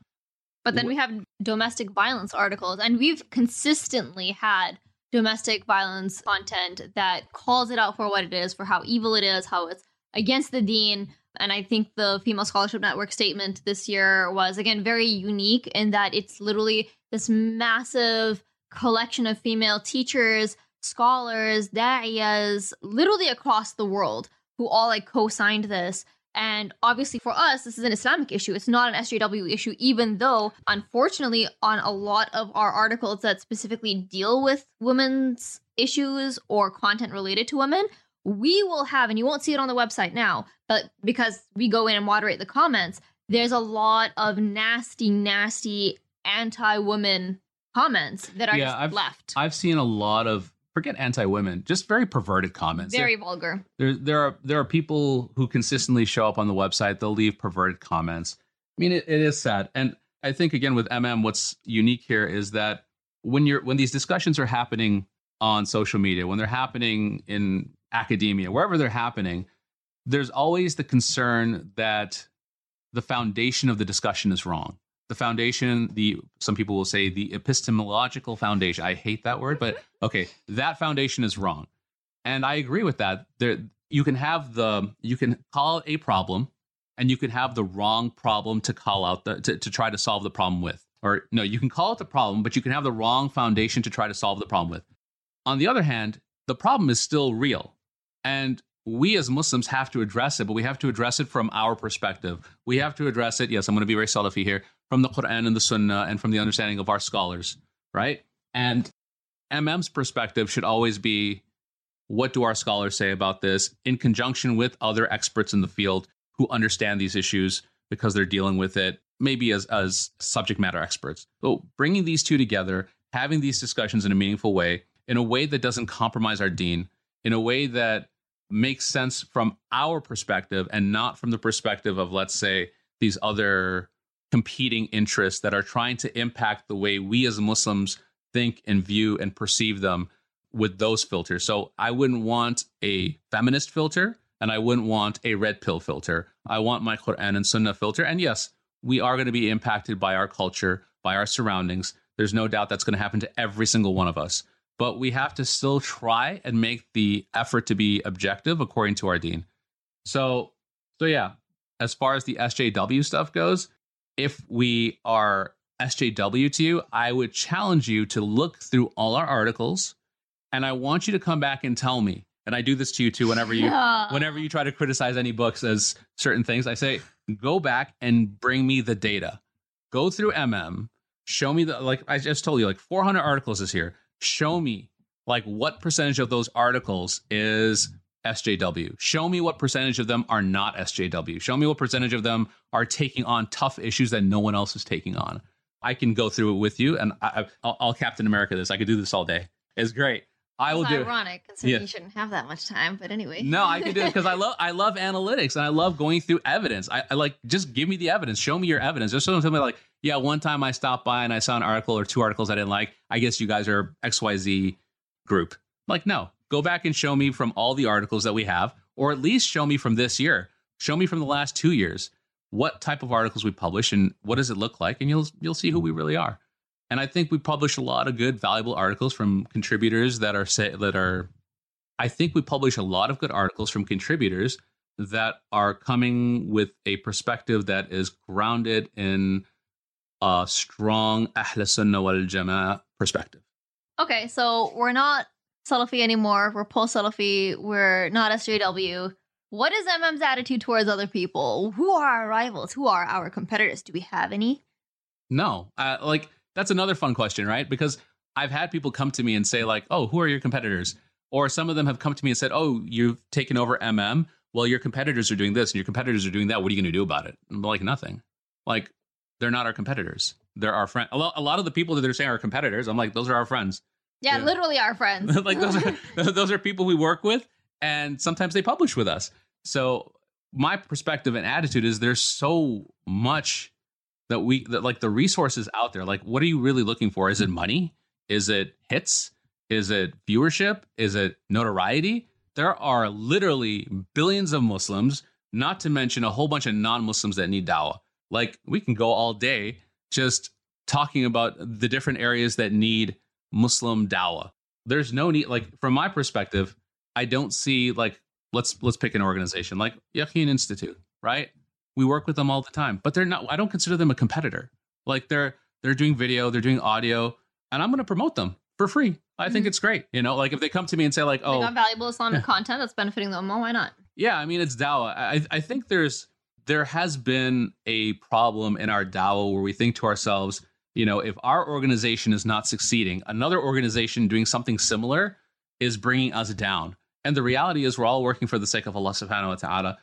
But then we have domestic violence articles, and we've consistently had domestic violence content that calls it out for what it is, for how evil it is, how it's against the deen. And I think the Female Scholarship Network statement this year was, again, very unique in that it's literally this massive collection of female teachers, scholars, da'iyas, literally across the world, who all like co-signed this. And obviously for us, this is an Islamic issue. It's not an SJW issue, even though, unfortunately, on a lot of our articles that specifically deal with women's issues or content related to women, we will have, and you won't see it on the website now, but because we go in and moderate the comments, there's a lot of nasty, nasty anti-women comments that are left. I've seen a lot of, forget anti-women, just very perverted comments. Very vulgar. There are people who consistently show up on the website. They'll leave perverted comments. I mean, it is sad. And I think, again, with MM, what's unique here is that when these discussions are happening on social media, when they're happening in academia, wherever they're happening, there's always the concern that the foundation of the discussion is wrong. The foundation, some people will say the epistemological foundation. I hate that word, but okay, that foundation is wrong. And I agree with that. You can call a problem and you can have the wrong problem to call out to try to solve the problem with. Or no, you can call it the problem, but you can have the wrong foundation to try to solve the problem with. On the other hand, the problem is still real. And we as Muslims have to address it, but we have to address it from our perspective. We have to address it, yes, I'm going to be very Salafi here, from the Quran and the Sunnah and from the understanding of our scholars, right? And MM's perspective should always be, what do our scholars say about this in conjunction with other experts in the field who understand these issues because they're dealing with it, maybe as subject matter experts. So bringing these two together, having these discussions in a meaningful way, in a way that doesn't compromise our deen, in a way that makes sense from our perspective and not from the perspective of, let's say, these other competing interests that are trying to impact the way we as Muslims think and view and perceive them with those filters. So I wouldn't want a feminist filter and I wouldn't want a red pill filter. I want my Quran and Sunnah filter. And yes, we are going to be impacted by our culture, by our surroundings. There's no doubt that's going to happen to every single one of us. But we have to still try and make the effort to be objective according to our deen. So yeah, as far as the SJW stuff goes, if we are SJW to you, I would challenge you to look through all our articles, and I want you to come back and tell me. And I do this to you too whenever you try to criticize any books as certain things. I say, go back and bring me the data. Go through MM. Show me the, like I just told you, like 400 articles is here. Show me, like, what percentage of those articles is SJW. Show me what percentage of them are not SJW. Show me what percentage of them are taking on tough issues that no one else is taking on. I can go through it with you, and I'll Captain America this. I could do this all day. It's great. It's ironic, considering you shouldn't have that much time, but anyway. No, I can do it because I love analytics, and I love going through evidence. I like, just give me the evidence. Show me your evidence. Just don't tell me, like, yeah, one time I stopped by and I saw an article or two articles I didn't like. I guess you guys are XYZ group. Like, no, go back and show me from all the articles that we have, or at least show me from this year. Show me from the last 2 years what type of articles we publish and what does it look like, and you'll see who we really are. And I think we publish a lot of good, valuable articles from contributors that are coming with a perspective that is grounded in a strong Ahl Sunnah wal Jama'ah perspective. Okay, so we're not Salafi anymore. We're post-Salafi. We're not SJW. What is MM's attitude towards other people? Who are our rivals? Who are our competitors? Do we have any? No. That's another fun question, right? Because I've had people come to me and say, like, oh, who are your competitors? Or some of them have come to me and said, oh, you've taken over MM. Well, your competitors are doing this and your competitors are doing that. What are you going to do about it? I'm like, nothing. Like, they're not our competitors. They're our friends. A lot of the people that they're saying are competitors, I'm like, those are our friends. Yeah, literally our friends. Like, those are people we work with, and sometimes they publish with us. So my perspective and attitude is there's so much that the resources out there, like, what are you really looking for? Is it money? Is it hits? Is it viewership? Is it notoriety? There are literally billions of Muslims, not to mention a whole bunch of non-Muslims that need dawah. Like, we can go all day just talking about the different areas that need Muslim dawah. there's no need, like from my perspective, I don't see like, let's pick an organization like Yaqeen Institute, right? We work with them all the time, but they're not, I don't consider them a competitor. Like they're doing video, they're doing audio, and I'm going to promote them for free. I think it's great. You know, like if they come to me and say like, oh, they got valuable Islamic content that's benefiting them. Well, why not? Yeah. I mean, it's Dawah. I think there has been a problem in our Dawah where we think to ourselves, you know, if our organization is not succeeding, another organization doing something similar is bringing us down. And the reality is we're all working for the sake of Allah subhanahu wa ta'ala.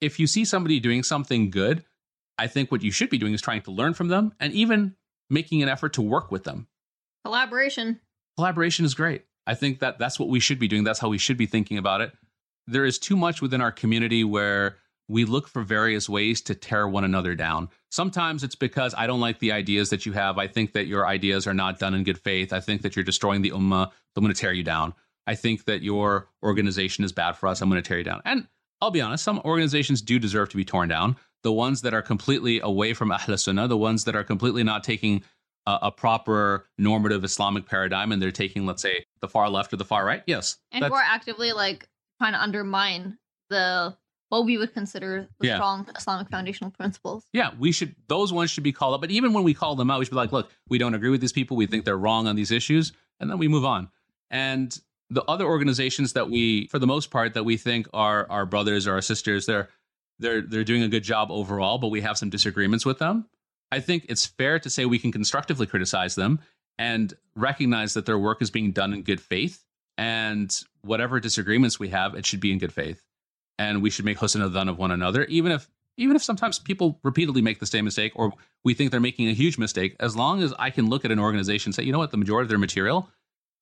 If you see somebody doing something good, I think what you should be doing is trying to learn from them and even making an effort to work with them. Collaboration. Collaboration is great. I think that that's what we should be doing. That's how we should be thinking about it. There is too much within our community where we look for various ways to tear one another down. Sometimes it's because I don't like the ideas that you have. I think that your ideas are not done in good faith. I think that you're destroying the ummah. I'm going to tear you down. I think that your organization is bad for us. I'm going to tear you down. And I'll be honest, some organizations do deserve to be torn down. The ones that are completely away from Ahl Sunnah, the ones that are completely not taking a proper normative Islamic paradigm, and they're taking, let's say, the far left or the far right. Yes. And we're actively like trying to undermine what we would consider the strong Islamic foundational principles. Yeah, those ones should be called out. But even when we call them out, we should be like, look, we don't agree with these people. We think they're wrong on these issues. And then we move on. And the other organizations that we, for the most part, that we think are our brothers or our sisters, they're doing a good job overall, but we have some disagreements with them. I think it's fair to say we can constructively criticize them and recognize that their work is being done in good faith. And whatever disagreements we have, it should be in good faith. And we should make husn adhan of one another, even if sometimes people repeatedly make the same mistake or we think they're making a huge mistake. As long as I can look at an organization and say, you know what, the majority of their material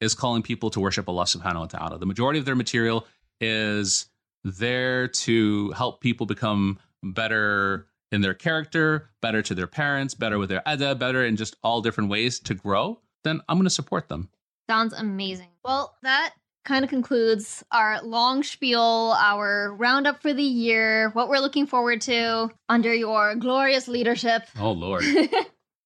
is calling people to worship Allah subhanahu wa ta'ala. The majority of their material is there to help people become better in their character, better to their parents, better with their adab, better in just all different ways to grow, then I'm going to support them. Sounds amazing. Well, that kind of concludes our long spiel, our roundup for the year, what we're looking forward to under your glorious leadership. Oh, Lord.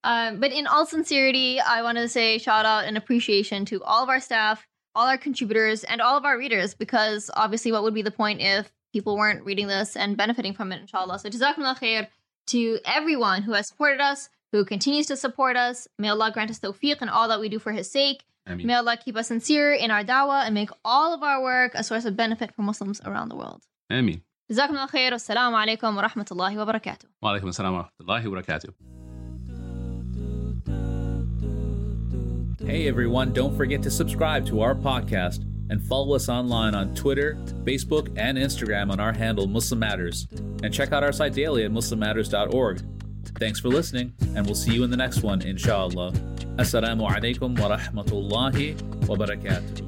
But in all sincerity, I want to say shout out and appreciation to all of our staff, all our contributors, and all of our readers, because obviously what would be the point if people weren't reading this and benefiting from it, inshallah. So jazakumullah khair to everyone who has supported us, who continues to support us. May Allah grant us tawfiq in all that we do for his sake. Ameen. May Allah keep us sincere in our dawah and make all of our work a source of benefit for Muslims around the world. Ameen. Jazakumullah khair. Assalamu alaikum wa rahmatullahi wa barakatuh. Wa alaikum assalam wa rahmatullahi wa barakatuh. Hey everyone, don't forget to subscribe to our podcast and follow us online on Twitter, Facebook, and Instagram on our handle Muslim Matters. And check out our site daily at muslimmatters.org. Thanks for listening, and we'll see you in the next one, inshallah. Assalamu alaikum wa rahmatullahi wa barakatuh.